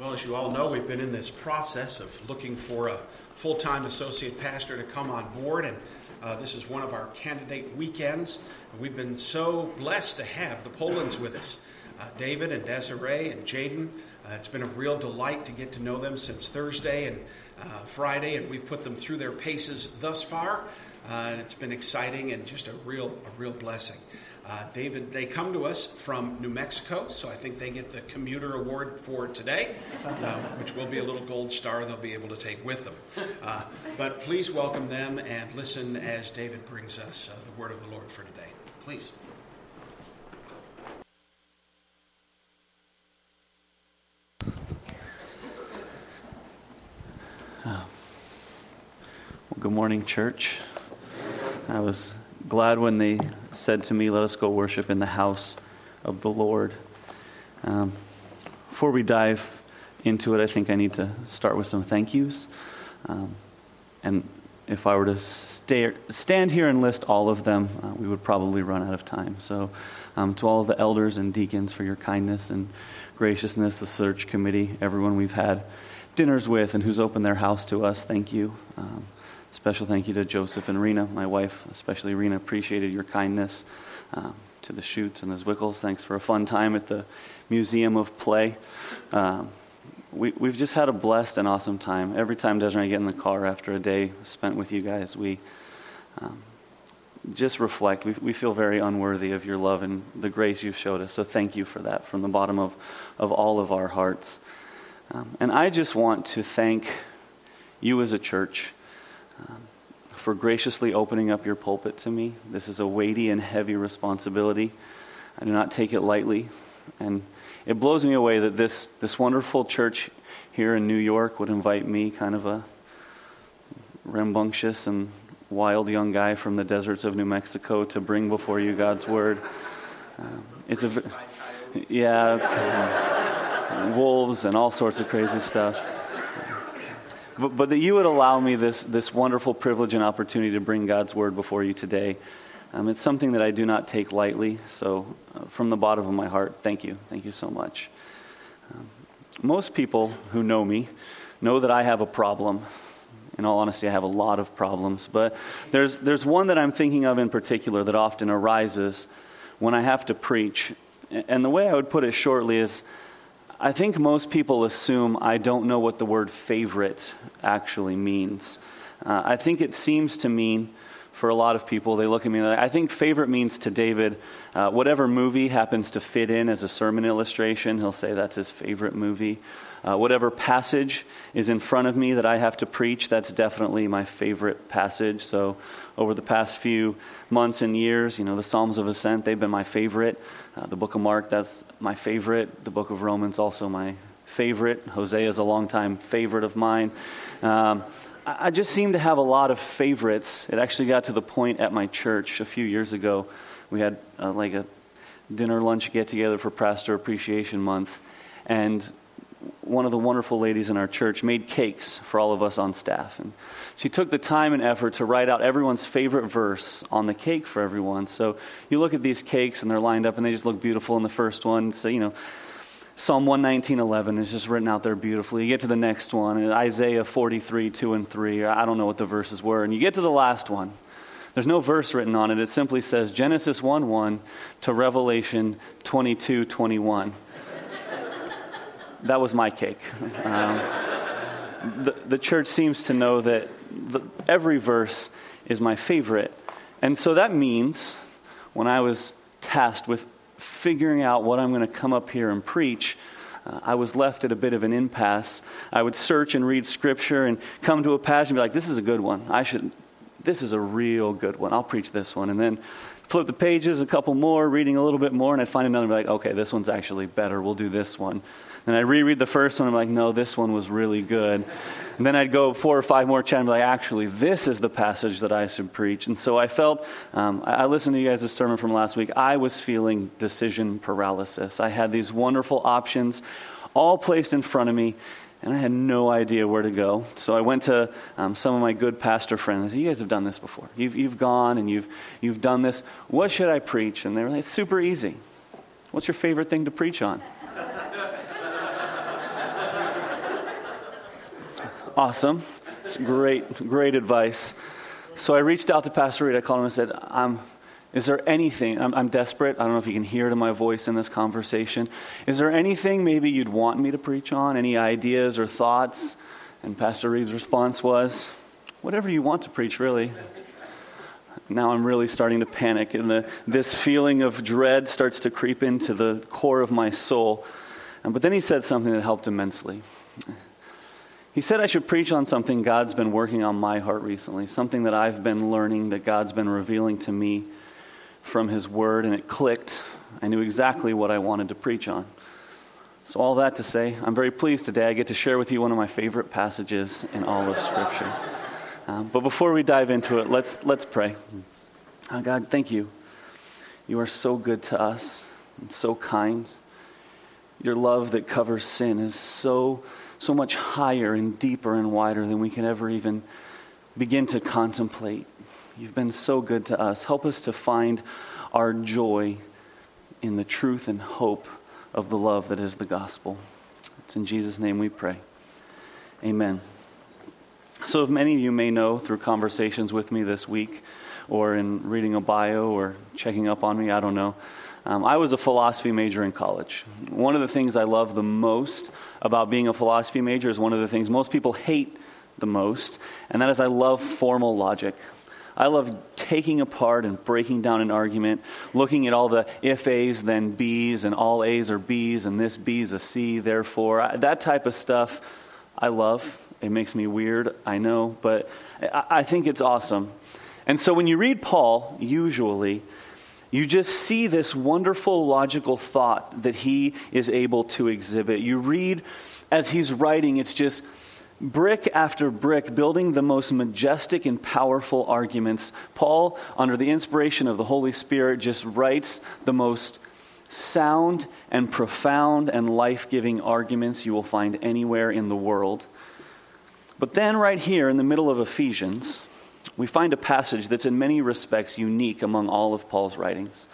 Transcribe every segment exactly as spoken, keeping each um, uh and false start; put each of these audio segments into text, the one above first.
Well, as you all know, we've been in this process of looking for a full-time associate pastor to come on board, and uh, this is one of our candidate weekends. We've been so blessed to have the Polans with us, uh, David and Desiree and Jaden. Uh, it's been a real delight to get to know them since Thursday and uh, Friday, and we've put them through their paces thus far, uh, and it's been exciting and just a real, a real blessing. Uh, David, they come to us from New Mexico, so I think they get the commuter award for today, uh, which will be a little gold star they'll be able to take with them. Uh, but please welcome them and listen as David brings us uh, the word of the Lord for today. Please. Uh, well, good morning, church. I was glad when they said to me, let us go worship in the house of the Lord. Um, before we dive into it, I think I need to start with some thank yous. Um, and if I were to stare, stand here and list all of them, uh, we would probably run out of time. So um, to all of the elders and deacons for your kindness and graciousness, the search committee, everyone we've had dinners with and who's opened their house to us, thank you. Um, Special thank you to Joseph and Rena, my wife, especially Rena. Appreciated your kindness. Um, to the Shoots and the Zwickles, thanks for a fun time at the Museum of Play. Um, we, we've just had a blessed and awesome time. Every time Desiree and I get in the car after a day spent with you guys, we um, just reflect. We, we feel very unworthy of your love and the grace you've showed us. So thank you for that from the bottom of, of all of our hearts. Um, and I just want to thank you as a church Um, for graciously opening up your pulpit to me. This is a weighty and heavy responsibility. I do not take it lightly. And it blows me away that this, this wonderful church here in New York would invite me, kind of a rambunctious and wild young guy from the deserts of New Mexico, to bring before you God's word. Um, it's a, yeah, um, wolves and all sorts of crazy stuff. But, but that you would allow me this this wonderful privilege and opportunity to bring God's word before you today. Um, it's something that I do not take lightly. So uh, from the bottom of my heart, thank you. Thank you so much. Um, most people who know me know that I have a problem. In all honesty, I have a lot of problems. But there's there's one that I'm thinking of in particular that often arises when I have to preach. And the way I would put it shortly is, I think most people assume I don't know what the word favorite actually means. Uh, I think it seems to mean, for a lot of people, they look at me and they're like, I think favorite means to David, uh, whatever movie happens to fit in as a sermon illustration, he'll say that's his favorite movie. Uh, whatever passage is in front of me that I have to preach, that's definitely my favorite passage. So over the past few months and years, you know, the Psalms of Ascent, they've been my favorite. Uh, the book of Mark, that's my favorite. The book of Romans, also my favorite. Hosea is a longtime favorite of mine. Um, I, I just seem to have a lot of favorites. It actually got to the point at my church a few years ago. We had uh, like a dinner, lunch get-together for Pastor Appreciation Month. And one of the wonderful ladies in our church made cakes for all of us on staff. And she took the time and effort to write out everyone's favorite verse on the cake for everyone. So you look at these cakes and they're lined up and they just look beautiful. And the first one, so, you know, Psalm one nineteen eleven is just written out there beautifully. You get to the next one, and Isaiah forty-three, two and three. I don't know what the verses were. And you get to the last one. There's no verse written on it. It simply says Genesis one one to Revelation twenty-two twenty-one. That was my cake. Um, the, the church seems to know that the, every verse is my favorite. And so that means when I was tasked with figuring out what I'm going to come up here and preach, uh, I was left at a bit of an impasse. I would search and read scripture and come to a passage and be like, this is a good one. I should, this is a real good one. I'll preach this one. And then flip the pages, a couple more, reading a little bit more, and I'd find another and be like, okay, this one's actually better. We'll do this one. Then I'd reread the first one. I'm like, no, this one was really good. And then I'd go four or five more chapters and be like, actually, this is the passage that I should preach. And so I felt, um, I listened to you guys' sermon from last week. I was feeling decision paralysis. I had these wonderful options all placed in front of me, and I had no idea where to go. So I went to um, some of my good pastor friends. I said, you guys have done this before. You've, you've gone and you've, you've done this. What should I preach? And they were like, it's super easy. What's your favorite thing to preach on? Awesome. It's great, great advice. So I reached out to Pastor Reed. I called him and said, I'm, is there anything, I'm, I'm desperate. I don't know if you can hear it in my voice in this conversation. Is there anything maybe you'd want me to preach on? Any ideas or thoughts? And Pastor Reed's response was, whatever you want to preach, really. Now I'm really starting to panic. And the, this feeling of dread starts to creep into the core of my soul. And, but then he said something that helped immensely. He said I should preach on something God's been working on my heart recently, something that I've been learning, that God's been revealing to me from his word, and it clicked. I knew exactly what I wanted to preach on. So all that to say, I'm very pleased today I get to share with you one of my favorite passages in all of Scripture. Um, but before we dive into it, let's let's pray. Oh God, thank you. You are so good to us and so kind. Your love that covers sin is so so much higher and deeper and wider than we can ever even begin to contemplate. You've been so good to us. Help us to find our joy in the truth and hope of the love that is the gospel. It's in Jesus' name we pray. Amen. So if many of you may know through conversations with me this week or in reading a bio or checking up on me, I don't know, Um, I was a philosophy major in college. One of the things I love the most about being a philosophy major is one of the things most people hate the most, and that is I love formal logic. I love taking apart and breaking down an argument, looking at all the if A's, then B's, and all A's are B's, and this B's a C, therefore. I, that type of stuff I love. It makes me weird, I know, but I, I think it's awesome. And so when you read Paul, usually, you just see this wonderful logical thought that he is able to exhibit. You read as he's writing, it's just brick after brick, building the most majestic and powerful arguments. Paul, under the inspiration of the Holy Spirit, just writes the most sound and profound and life-giving arguments you will find anywhere in the world. But then right here in the middle of Ephesians, we find a passage that's in many respects unique among all of Paul's writings.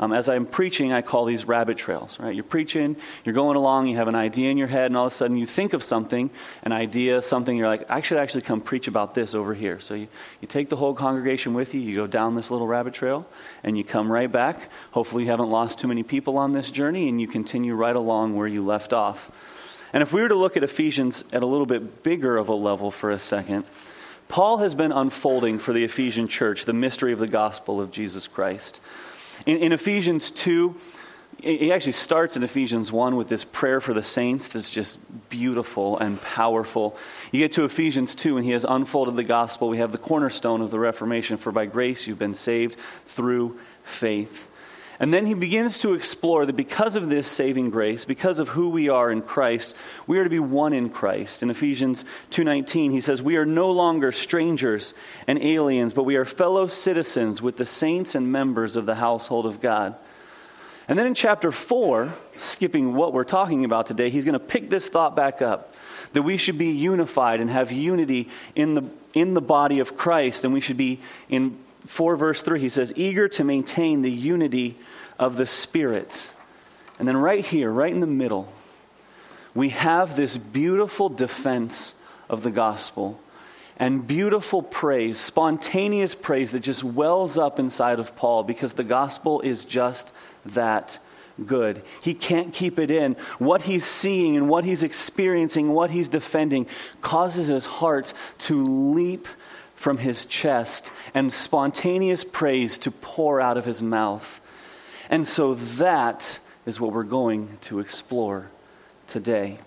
Um, as I'm preaching, I call these rabbit trails, right? You're preaching, you're going along, you have an idea in your head, and all of a sudden you think of something, an idea, something, you're like, I should actually come preach about this over here. So you, you take the whole congregation with you, you go down this little rabbit trail, and you come right back. Hopefully you haven't lost too many people on this journey, and you continue right along where you left off. And if we were to look at Ephesians at a little bit bigger of a level for a second, Paul has been unfolding for the Ephesian church the mystery of the gospel of Jesus Christ. In, in Ephesians two, he actually starts in Ephesians one with this prayer for the saints that's just beautiful and powerful. You get to Ephesians two and he has unfolded the gospel. We have the cornerstone of the Reformation, for by grace you've been saved through faith. And then he begins to explore that because of this saving grace, because of who we are in Christ, we are to be one in Christ. In Ephesians two nineteen, he says, we are no longer strangers and aliens, but we are fellow citizens with the saints and members of the household of God. And then in chapter four, skipping what we're talking about today, he's going to pick this thought back up, that we should be unified and have unity in the in the body of Christ, and we should be in four verse three, he says, eager to maintain the unity of the Spirit. And then right here, right in the middle, we have this beautiful defense of the gospel and beautiful praise, spontaneous praise that just wells up inside of Paul, because the gospel is just that, good. He can't keep it in. What he's seeing and what he's experiencing, what he's defending, causes his heart to leap from his chest and spontaneous praise to pour out of his mouth. And so that is what we're going to explore today.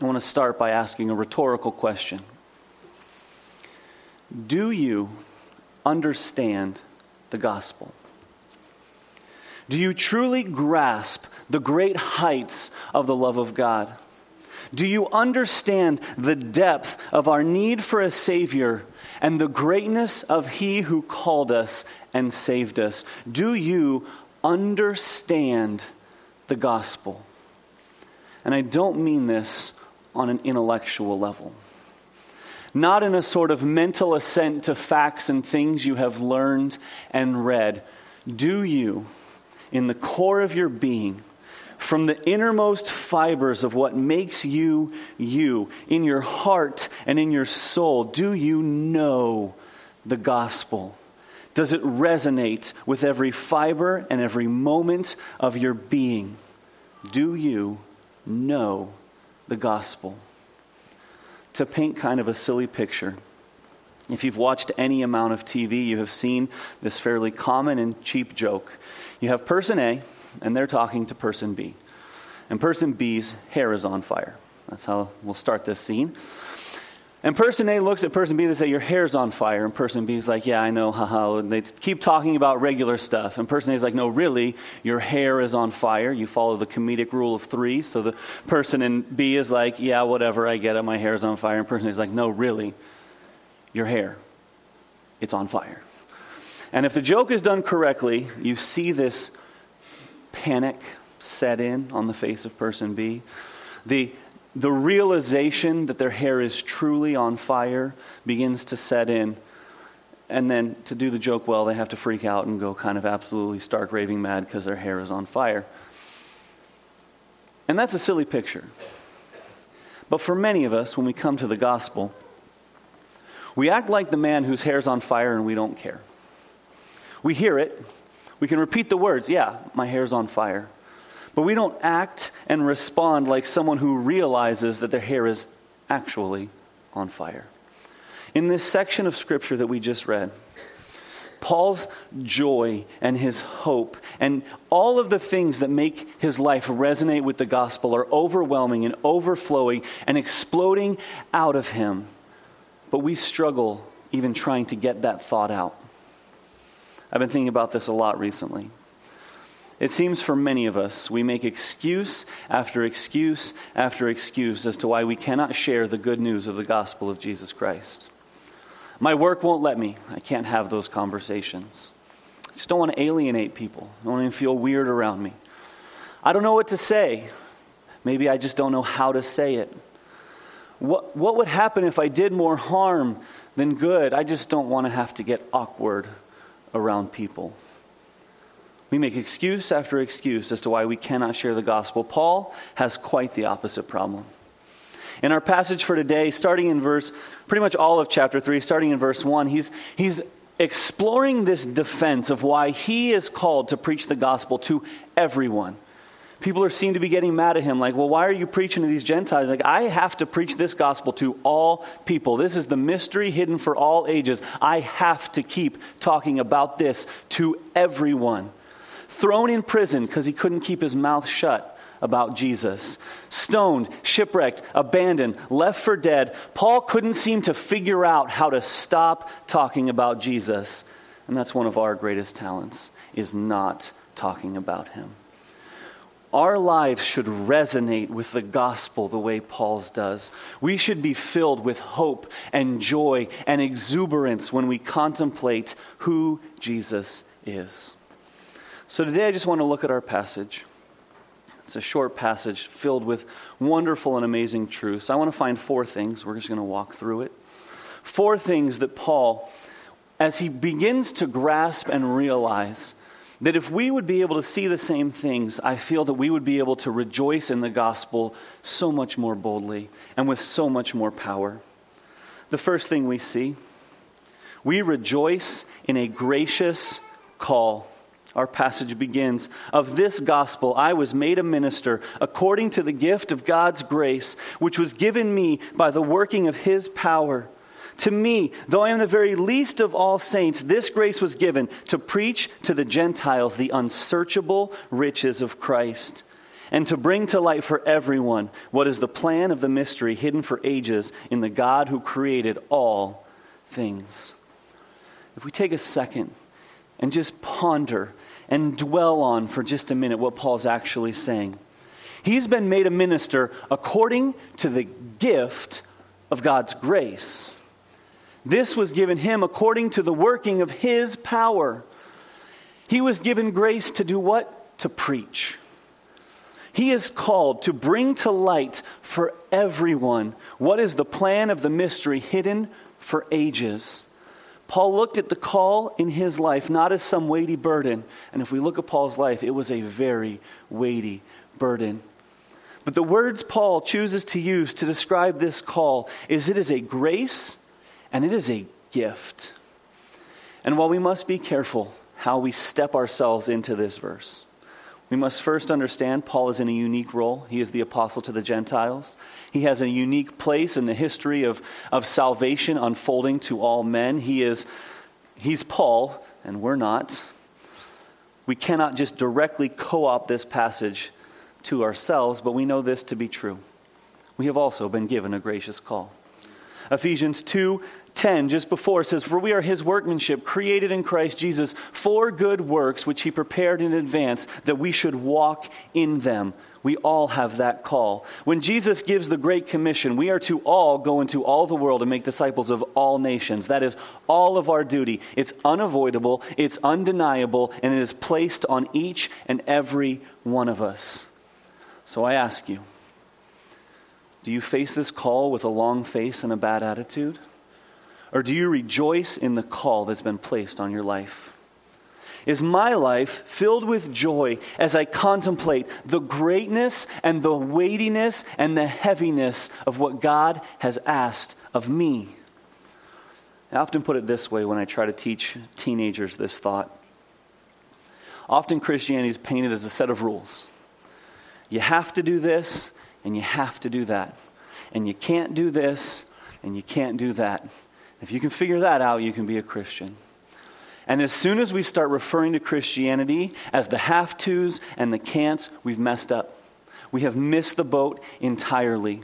I want to start by asking a rhetorical question. Do you understand the gospel? Do you truly grasp the great heights of the love of God? Do you understand the depth of our need for a Savior and the greatness of He who called us and saved us? Do you understand the gospel? And I don't mean this on an intellectual level. Not in a sort of mental assent to facts and things you have learned and read. Do you, in the core of your being, from the innermost fibers of what makes you, you, in your heart and in your soul, do you know the gospel? Does it resonate with every fiber and every moment of your being? Do you know the gospel? To paint kind of a silly picture, if you've watched any amount of T V, you have seen this fairly common and cheap joke. You have person A, and they're talking to person B. And person B's hair is on fire. That's how we'll start this scene. And person A looks at person B, they say, your hair's on fire. And person B's like, yeah, I know, haha. And they keep talking about regular stuff. And person A's like, no, really, your hair is on fire. You follow the comedic rule of three. So the person in B is like, yeah, whatever, I get it, my hair's on fire. And person A's like, no, really, your hair, it's on fire. And if the joke is done correctly, you see this panic set in on the face of person B. The the realization that their hair is truly on fire begins to set in. And then to do the joke well, they have to freak out and go kind of absolutely stark raving mad because their hair is on fire. And that's a silly picture. But for many of us, when we come to the gospel, we act like the man whose hair's on fire and we don't care. We hear it. We can repeat the words, yeah, my hair's on fire. But we don't act and respond like someone who realizes that their hair is actually on fire. In this section of Scripture that we just read, Paul's joy and his hope and all of the things that make his life resonate with the gospel are overwhelming and overflowing and exploding out of him. But we struggle even trying to get that thought out. I've been thinking about this a lot recently. It seems for many of us, we make excuse after excuse after excuse as to why we cannot share the good news of the gospel of Jesus Christ. My work won't let me. I can't have those conversations. I just don't want to alienate people. I don't want them to feel weird around me. I don't know what to say. Maybe I just don't know how to say it. What, what would happen if I did more harm than good? I just don't want to have to get awkward around people. We make excuse after excuse as to why we cannot share the gospel. Paul has quite the opposite problem. In our passage for today, starting in verse, pretty much all of chapter three, starting in verse one, he's he's exploring this defense of why he is called to preach the gospel to everyone. People are seem to be getting mad at him, like, well, why are you preaching to these Gentiles? Like, I have to preach this gospel to all people. This is the mystery hidden for all ages. I have to keep talking about this to everyone. Thrown in prison because he couldn't keep his mouth shut about Jesus. Stoned, shipwrecked, abandoned, left for dead. Paul couldn't seem to figure out how to stop talking about Jesus. And that's one of our greatest talents, is not talking about him. Our lives should resonate with the gospel the way Paul's does. We should be filled with hope and joy and exuberance when we contemplate who Jesus is. So today I just want to look at our passage. It's a short passage filled with wonderful and amazing truths. I want to find four things. We're just going to walk through it. Four things that Paul, as he begins to grasp and realize that if we would be able to see the same things, I feel that we would be able to rejoice in the gospel so much more boldly and with so much more power. The first thing we see, we rejoice in a gracious call. our passage begins. Of this gospel I was made a minister according to the gift of God's grace, which was given me by the working of his power. To me, though I am the very least of all saints, this grace was given to preach to the Gentiles the unsearchable riches of Christ, and to bring to light for everyone what is the plan of the mystery hidden for ages in the God who created all things. If we take a second and just ponder and dwell on for just a minute what Paul's actually saying. He's been made a minister according to the gift of God's grace. This was given him according to the working of his power. He was given grace to do what? To preach. He is called to bring to light for everyone what is the plan of the mystery hidden for ages. Paul looked at the call in his life not as some weighty burden. And if we look at Paul's life, it was a very weighty burden. But the words Paul chooses to use to describe this call is it is a grace and it is a gift. And while we must be careful how we step ourselves into this verse, we must first understand Paul is in a unique role. He is the apostle to the Gentiles. He has a unique place in the history of, of salvation unfolding to all men. He is, he's Paul, and we're not. We cannot just directly co-opt this passage to ourselves, but we know this to be true. We have also been given a gracious call. Ephesians two ten, just before, says, "For we are his workmanship, created in Christ Jesus for good works, which he prepared in advance, that we should walk in them." We all have that call. When Jesus gives the Great Commission, we are to all go into all the world and make disciples of all nations. That is all of our duty. It's unavoidable, it's undeniable, and it is placed on each and every one of us. So I ask you, do you face this call with a long face and a bad attitude? Or do you rejoice in the call that's been placed on your life? Is my life filled with joy as I contemplate the greatness and the weightiness and the heaviness of what God has asked of me? I often put it this way when I try to teach teenagers this thought. Often Christianity is painted as a set of rules. You have to do this, and you have to do that. And you can't do this, and you can't do that. If you can figure that out, you can be a Christian. And as soon as we start referring to Christianity as the have-tos and the can'ts, we've messed up. We have missed the boat entirely.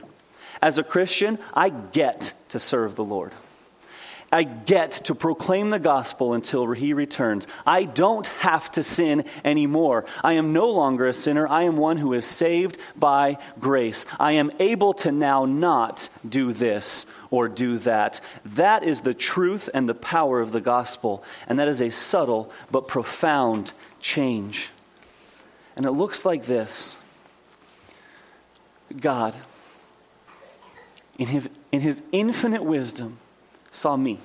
As a Christian, I get to serve the Lord. I get to proclaim the gospel until he returns. I don't have to sin anymore. I am no longer a sinner. I am one who is saved by grace. I am able to now not do this or do that. That is the truth and the power of the gospel. And that is a subtle but profound change. And it looks like this. God, in his, in his infinite wisdom, saw me,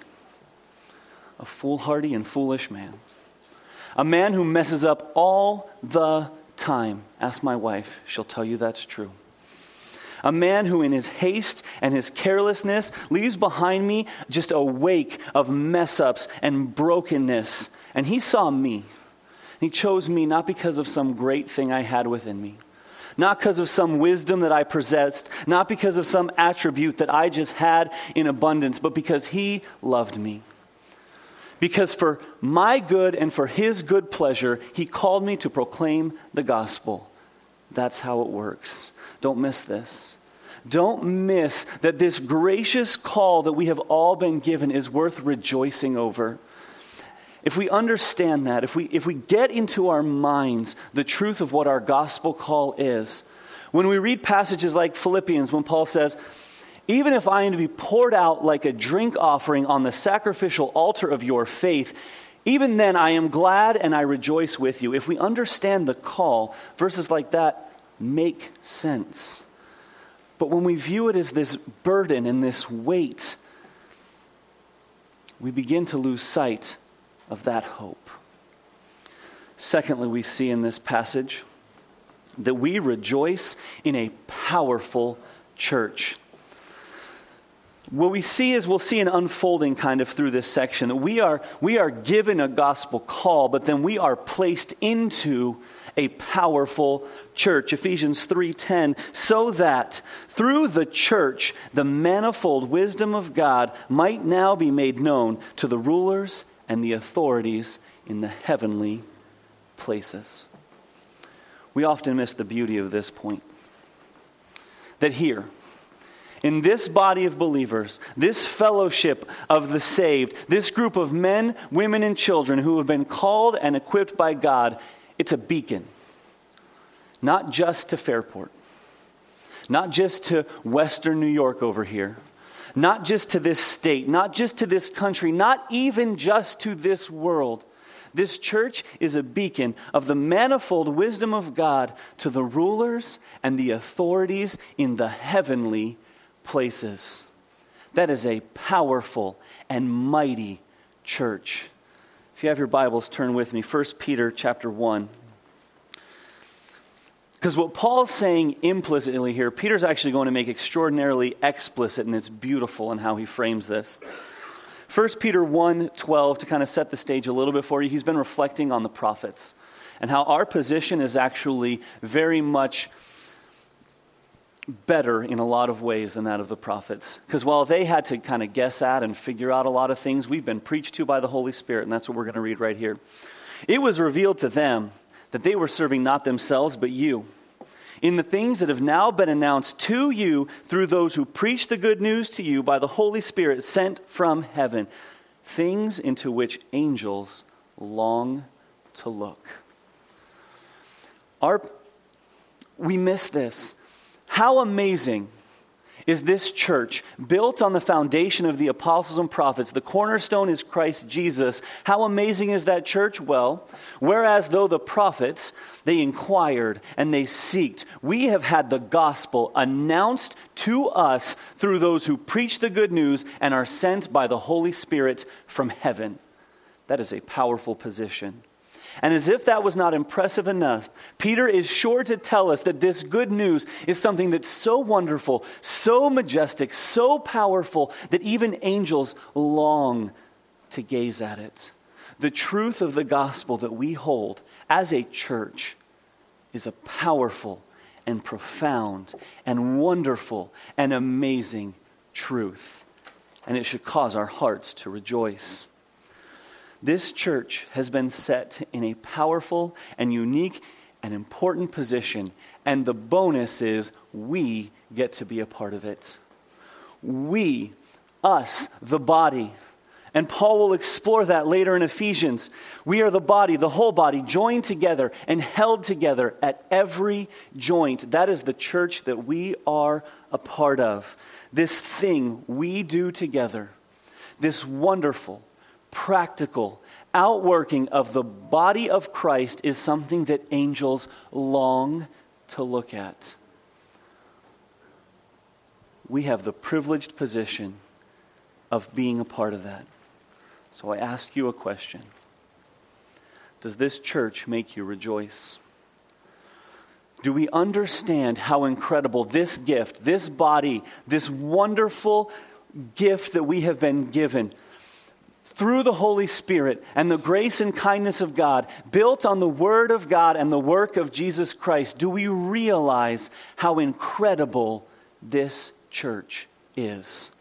a foolhardy and foolish man, a man who messes up all the time. Ask my wife, she'll tell you that's true. A man who in his haste and his carelessness leaves behind me just a wake of mess-ups and brokenness. And he saw me. He chose me not because of some great thing I had within me, not because of some wisdom that I possessed, not because of some attribute that I just had in abundance, but because he loved me. Because for my good and for his good pleasure, he called me to proclaim the gospel. That's how it works. Don't miss this. Don't miss that this gracious call that we have all been given is worth rejoicing over. If we understand that, if we if we get into our minds the truth of what our gospel call is, when we read passages like Philippians, when Paul says, "Even if I am to be poured out like a drink offering on the sacrificial altar of your faith, even then I am glad and I rejoice with you." If we understand the call, verses like that make sense. But when we view it as this burden and this weight, we begin to lose sight of that hope. Secondly, we see in this passage that we rejoice in a powerful church. what we see is we'll see an unfolding kind of through this section. That we are, we are given a gospel call, but then we are placed into a powerful church. Ephesians three ten, so that through the church, the manifold wisdom of God might now be made known to the rulers and the authorities in the heavenly places. We often miss the beauty of this point. That here, in this body of believers, this fellowship of the saved, this group of men, women, and children who have been called and equipped by God, it's a beacon, not just to Fairport, not just to Western New York over here, not just to this state, not just to this country, not even just to this world. This church is a beacon of the manifold wisdom of God to the rulers and the authorities in the heavenly places. That is a powerful and mighty church. If you have your Bibles, turn with me. First Peter chapter one. Because what Paul's saying implicitly here, Peter's actually going to make extraordinarily explicit, and it's beautiful in how he frames this. First Peter one twelve, to kind of set the stage a little bit for you, he's been reflecting on the prophets and how our position is actually very much better in a lot of ways than that of the prophets. Because while they had to kind of guess at and figure out a lot of things, we've been preached to by the Holy Spirit, and that's what we're going to read right here. It was revealed to them that they were serving not themselves, but you, in the things that have now been announced to you through those who preach the good news to you by the Holy Spirit sent from heaven, things into which angels long to look. Our, we miss this. How amazing is this church built on the foundation of the apostles and prophets? The cornerstone is Christ Jesus. How amazing is that church? Well, whereas though the prophets, they inquired and they seeked, we have had the gospel announced to us through those who preach the good news and are sent by the Holy Spirit from heaven. That is a powerful position. And as if that was not impressive enough, Peter is sure to tell us that this good news is something that's so wonderful, so majestic, so powerful, that even angels long to gaze at it. The truth of the gospel that we hold as a church is a powerful and profound and wonderful and amazing truth. And it should cause our hearts to rejoice. This church has been set in a powerful and unique and important position, and the bonus is we get to be a part of it. We, us, the body, and Paul will explore that later in Ephesians. We are the body, the whole body, joined together and held together at every joint. That is the church that we are a part of. This thing we do together, this wonderful, practical outworking of the body of Christ is something that angels long to look at. We have the privileged position of being a part of that. So I ask you a question. Does this church make you rejoice? Do we understand how incredible this gift, this body, this wonderful gift that we have been given through the Holy Spirit and the grace and kindness of God, built on the Word of God and the work of Jesus Christ, do we realize how incredible this church is?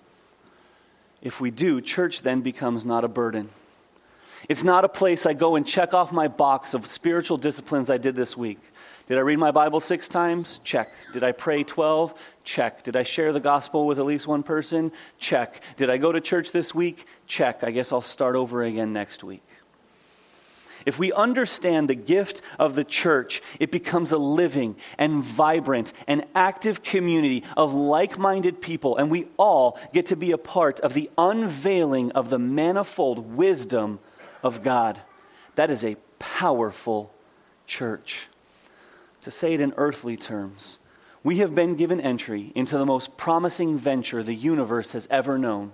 If we do, church then becomes not a burden. It's not a place I go and check off my box of spiritual disciplines I did this week. Did I read my Bible six times? Check. Did I pray twelve? Check. Did I share the gospel with at least one person? Check. Did I go to church this week? Check. I guess I'll start over again next week. If we understand the gift of the church, it becomes a living and vibrant and active community of like-minded people, and we all get to be a part of the unveiling of the manifold wisdom of God. That is a powerful church. To say it in earthly terms, we have been given entry into the most promising venture the universe has ever known.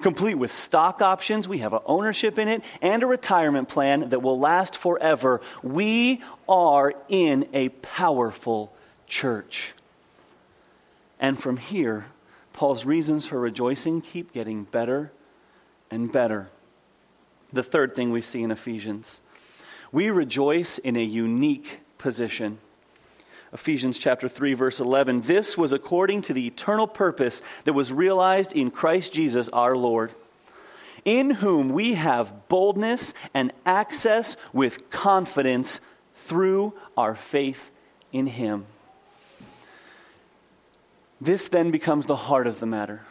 Complete with stock options, we have an ownership in it, and a retirement plan that will last forever. We are in a powerful church. And from here, Paul's reasons for rejoicing keep getting better and better. The third thing we see in Ephesians, we rejoice in a unique position. Ephesians chapter three, verse eleven, this was according to the eternal purpose that was realized in Christ Jesus our Lord, in whom we have boldness and access with confidence through our faith in him. This then becomes the heart of the matter.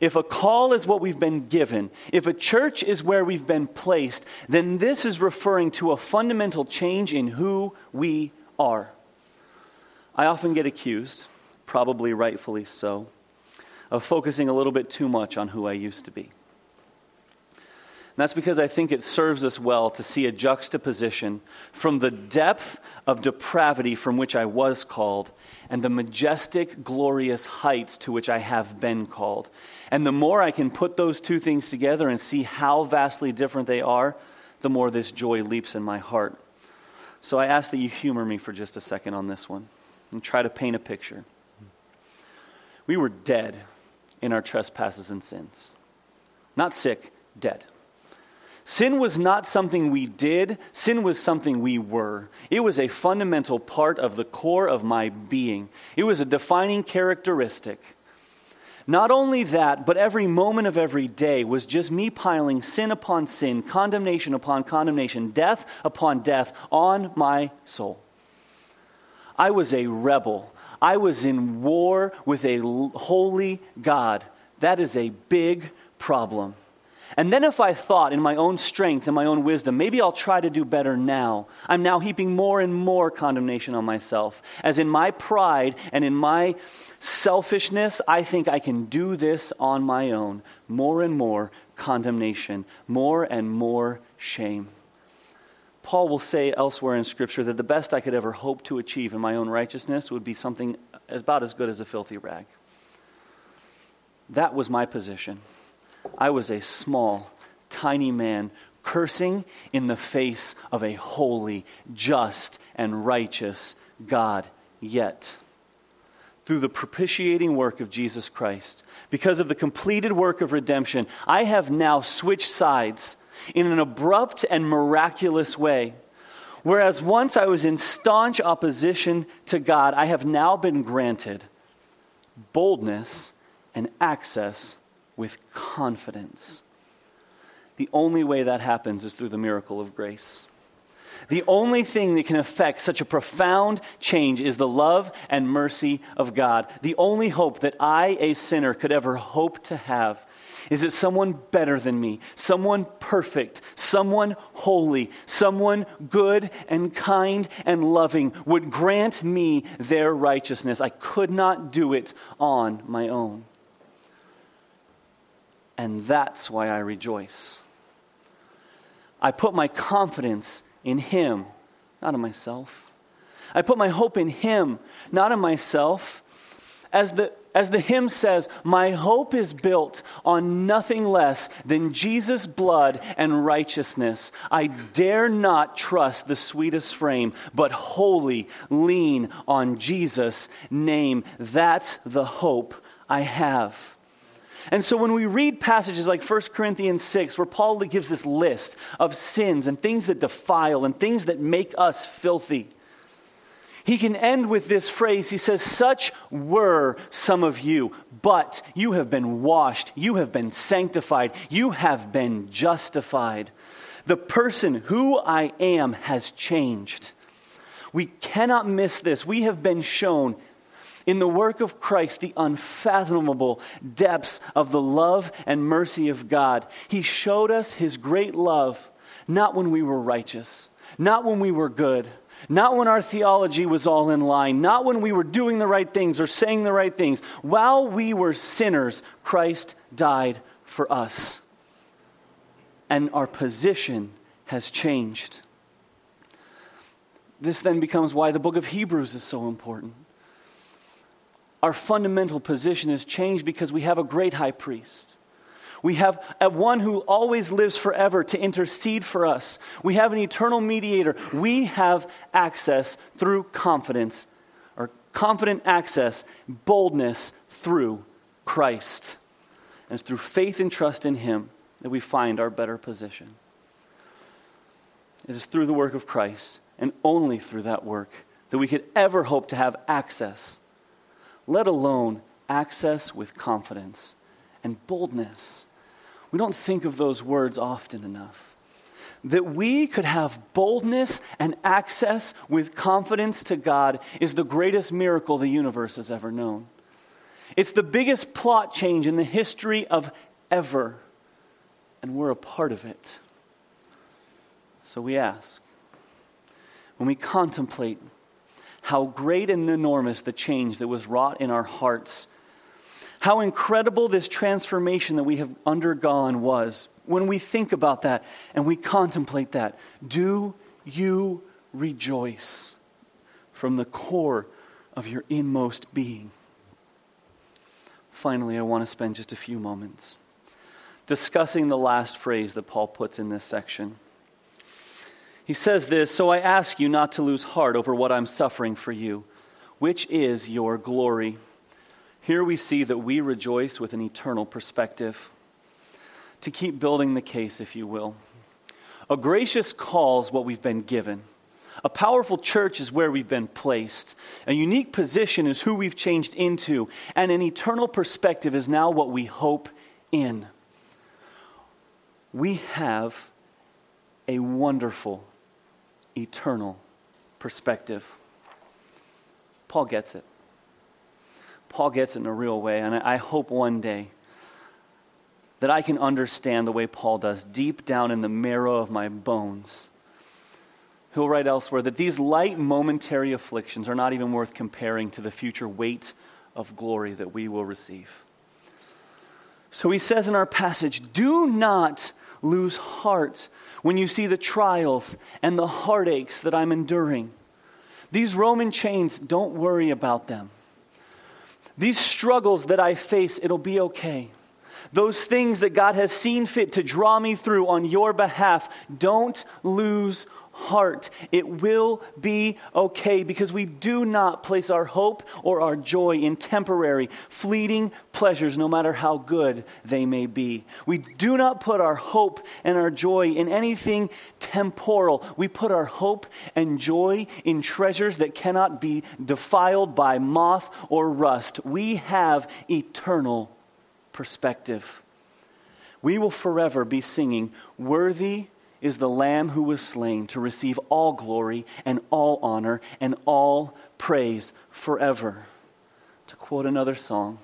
If a call is what we've been given, if a church is where we've been placed, then this is referring to a fundamental change in who we are. I often get accused, probably rightfully so, of focusing a little bit too much on who I used to be. And that's because I think it serves us well to see a juxtaposition from the depth of depravity from which I was called and the majestic, glorious heights to which I have been called. And the more I can put those two things together and see how vastly different they are, the more this joy leaps in my heart. So I ask that you humor me for just a second on this one and try to paint a picture. We were dead in our trespasses and sins. Not sick, dead. Sin was not something we did. Sin was something we were. It was a fundamental part of the core of my being. It was a defining characteristic. Not only that, but every moment of every day was just me piling sin upon sin, condemnation upon condemnation, death upon death on my soul. I was a rebel. I was in war with a holy God. That is a big problem. And then if I thought in my own strength and my own wisdom, maybe I'll try to do better now, I'm now heaping more and more condemnation on myself. As in my pride and in my selfishness, I think I can do this on my own. More and more condemnation, more and more shame. Paul will say elsewhere in Scripture that the best I could ever hope to achieve in my own righteousness would be something about as good as a filthy rag. That was my position. I was a small, tiny man cursing in the face of a holy, just, and righteous God. Yet, through the propitiating work of Jesus Christ, because of the completed work of redemption, I have now switched sides in an abrupt and miraculous way. Whereas once I was in staunch opposition to God, I have now been granted boldness and access with confidence. The only way that happens is through the miracle of grace. The only thing that can effect such a profound change is the love and mercy of God. The only hope that I, a sinner, could ever hope to have is it someone better than me, someone perfect, someone holy, someone good and kind and loving would grant me their righteousness. I could not do it on my own. And that's why I rejoice. I put my confidence in him, not in myself. I put my hope in him, not in myself. As the As the hymn says, my hope is built on nothing less than Jesus' blood and righteousness. I dare not trust the sweetest frame, but wholly lean on Jesus' name. That's the hope I have. And so when we read passages like First Corinthians six, where Paul gives this list of sins and things that defile and things that make us filthy, he can end with this phrase. He says, such were some of you, but you have been washed, you have been sanctified, you have been justified. The person who I am has changed. We cannot miss this. We have been shown in the work of Christ the unfathomable depths of the love and mercy of God. He showed us his great love, not when we were righteous, not when we were good, not when our theology was all in line, not when we were doing the right things or saying the right things. While we were sinners, Christ died for us. And our position has changed. This then becomes why the book of Hebrews is so important. Our fundamental position has changed because we have a great high priest. We have a one who always lives forever to intercede for us. We have an eternal mediator. We have access through confidence, or confident access, boldness through Christ. And it's through faith and trust in him that we find our better position. It is through the work of Christ and only through that work that we could ever hope to have access, let alone access with confidence and boldness. We don't think of those words often enough. That we could have boldness and access with confidence to God is the greatest miracle the universe has ever known. It's the biggest plot change in the history of ever, and we're a part of it. So we ask, when we contemplate how great and enormous the change that was wrought in our hearts, how incredible this transformation that we have undergone was, when we think about that and we contemplate that, do you rejoice from the core of your inmost being? Finally, I want to spend just a few moments discussing the last phrase that Paul puts in this section. He says this, "So I ask you not to lose heart over what I'm suffering for you, which is your glory." Here we see that we rejoice with an eternal perspective. To keep building the case, if you will. A gracious call is what we've been given. A powerful church is where we've been placed. A unique position is who we've changed into. And an eternal perspective is now what we hope in. We have a wonderful, eternal perspective. Paul gets it. Paul gets it in a real way. And I hope one day that I can understand the way Paul does deep down in the marrow of my bones. He'll write elsewhere that these light momentary afflictions are not even worth comparing to the future weight of glory that we will receive. So he says in our passage, do not lose heart when you see the trials and the heartaches that I'm enduring. These Roman chains, don't worry about them. These struggles that I face, it'll be okay. Those things that God has seen fit to draw me through on your behalf, don't lose heart. It will be okay, because we do not place our hope or our joy in temporary, fleeting pleasures, no matter how good they may be. We do not put our hope and our joy in anything temporal. We put our hope and joy in treasures that cannot be defiled by moth or rust. We have eternal perspective. We will forever be singing, worthy is the Lamb who was slain to receive all glory and all honor and all praise forever. To quote another song,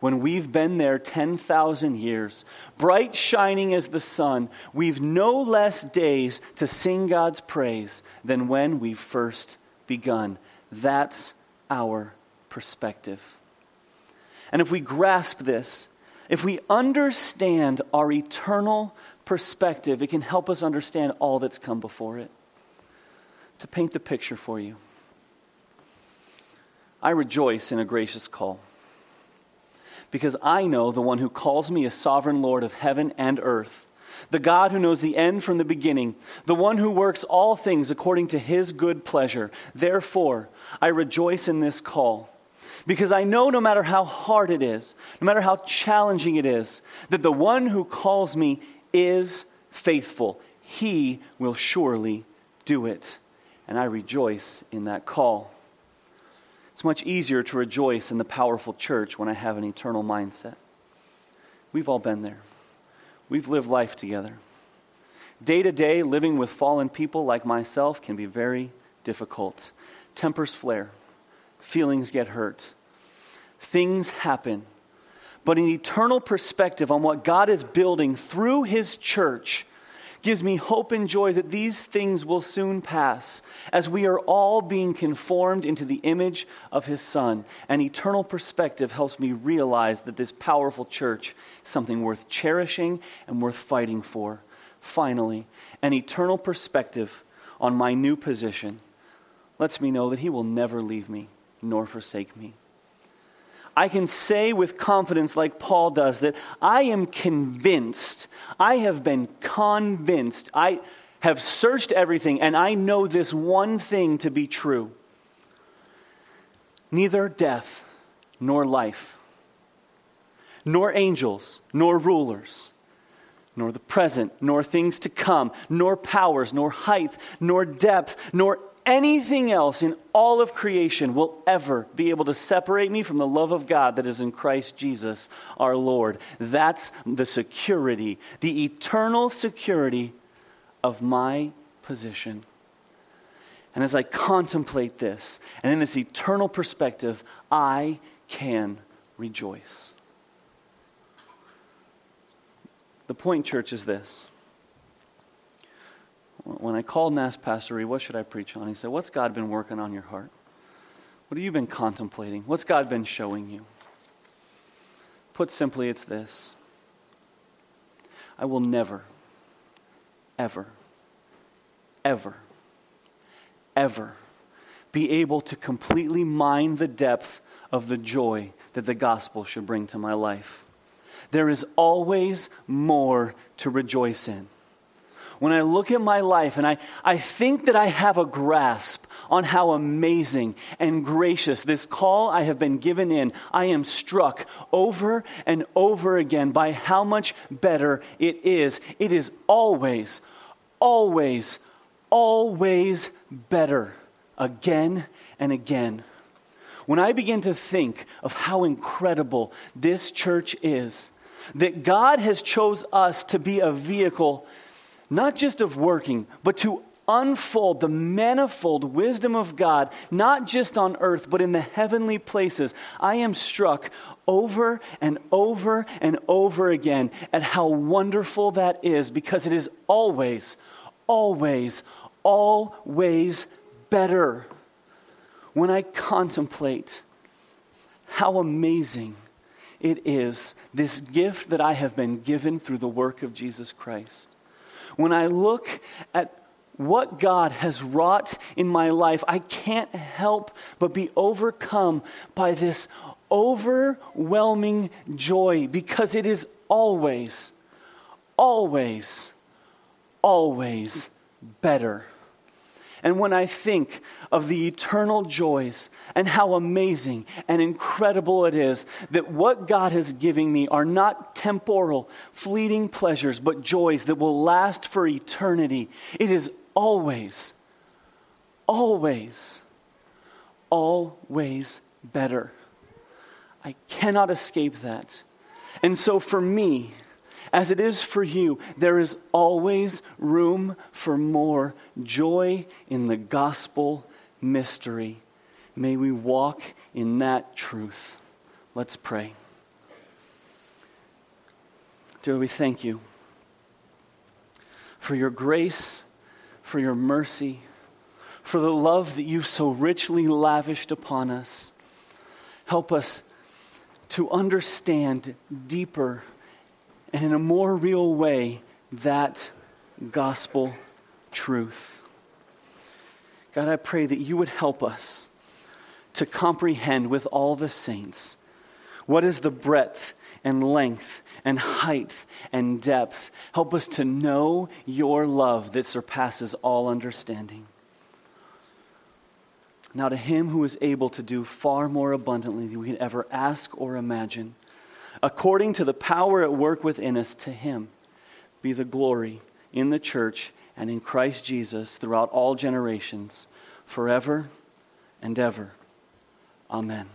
when we've been there ten thousand years, bright shining as the sun, we've no less days to sing God's praise than when we first begun. That's our perspective. And if we grasp this, if we understand our eternal perspective, it can help us understand all that's come before it. To paint the picture for you, I rejoice in a gracious call because I know the one who calls me is sovereign Lord of heaven and earth, the God who knows the end from the beginning, the one who works all things according to his good pleasure. Therefore, I rejoice in this call. Because I know no matter how hard it is, no matter how challenging it is, that the one who calls me is faithful. He will surely do it. And I rejoice in that call. It's much easier to rejoice in the powerful church when I have an eternal mindset. We've all been there. We've lived life together. Day to day, living with fallen people like myself can be very difficult. Tempers flare. Feelings get hurt. Things happen. But an eternal perspective on what God is building through his church gives me hope and joy that these things will soon pass as we are all being conformed into the image of his Son. An eternal perspective helps me realize that this powerful church is something worth cherishing and worth fighting for. Finally, an eternal perspective on my new position lets me know that he will never leave me nor forsake me. I can say with confidence, like Paul does, that I am convinced, I have been convinced, I have searched everything, and I know this one thing to be true. Neither death nor life, nor angels, nor rulers, nor the present, nor things to come, nor powers, nor height, nor depth, nor anything else in all of creation will ever be able to separate me from the love of God that is in Christ Jesus our Lord. That's the security, the eternal security of my position. And as I contemplate this, and in this eternal perspective, I can rejoice. The point, church, is this. When I called and asked Pastor Reed, what should I preach on? He said, what's God been working on your heart? What have you been contemplating? What's God been showing you? Put simply, it's this. I will never, ever, ever, ever be able to completely mine the depth of the joy that the gospel should bring to my life. There is always more to rejoice in. When I look at my life and I, I think that I have a grasp on how amazing and gracious this call I have been given in, I am struck over and over again by how much better it is. It is always, always, always better, again and again. When I begin to think of how incredible this church is, that God has chose us to be a vehicle not just of working, but to unfold the manifold wisdom of God, not just on earth, but in the heavenly places. I am struck over and over and over again at how wonderful that is, because it is always, always, always better. When I contemplate how amazing it is, this gift that I have been given through the work of Jesus Christ. When I look at what God has wrought in my life, I can't help but be overcome by this overwhelming joy, because it is always, always, always better. And when I think of the eternal joys and how amazing and incredible it is that what God is giving me are not temporal, fleeting pleasures, but joys that will last for eternity, it is always, always, always better. I cannot escape that. And so for me, as it is for you, there is always room for more joy in the gospel mystery. May we walk in that truth. Let's pray. Dear, we thank you for your grace, for your mercy, for the love that you so richly lavished upon us. Help us to understand deeper and in a more real way, that gospel truth. God, I pray that you would help us to comprehend with all the saints what is the breadth and length and height and depth. Help us to know your love that surpasses all understanding. Now to him who is able to do far more abundantly than we could ever ask or imagine, according to the power at work within us, to him be the glory in the church and in Christ Jesus throughout all generations, forever and ever. Amen.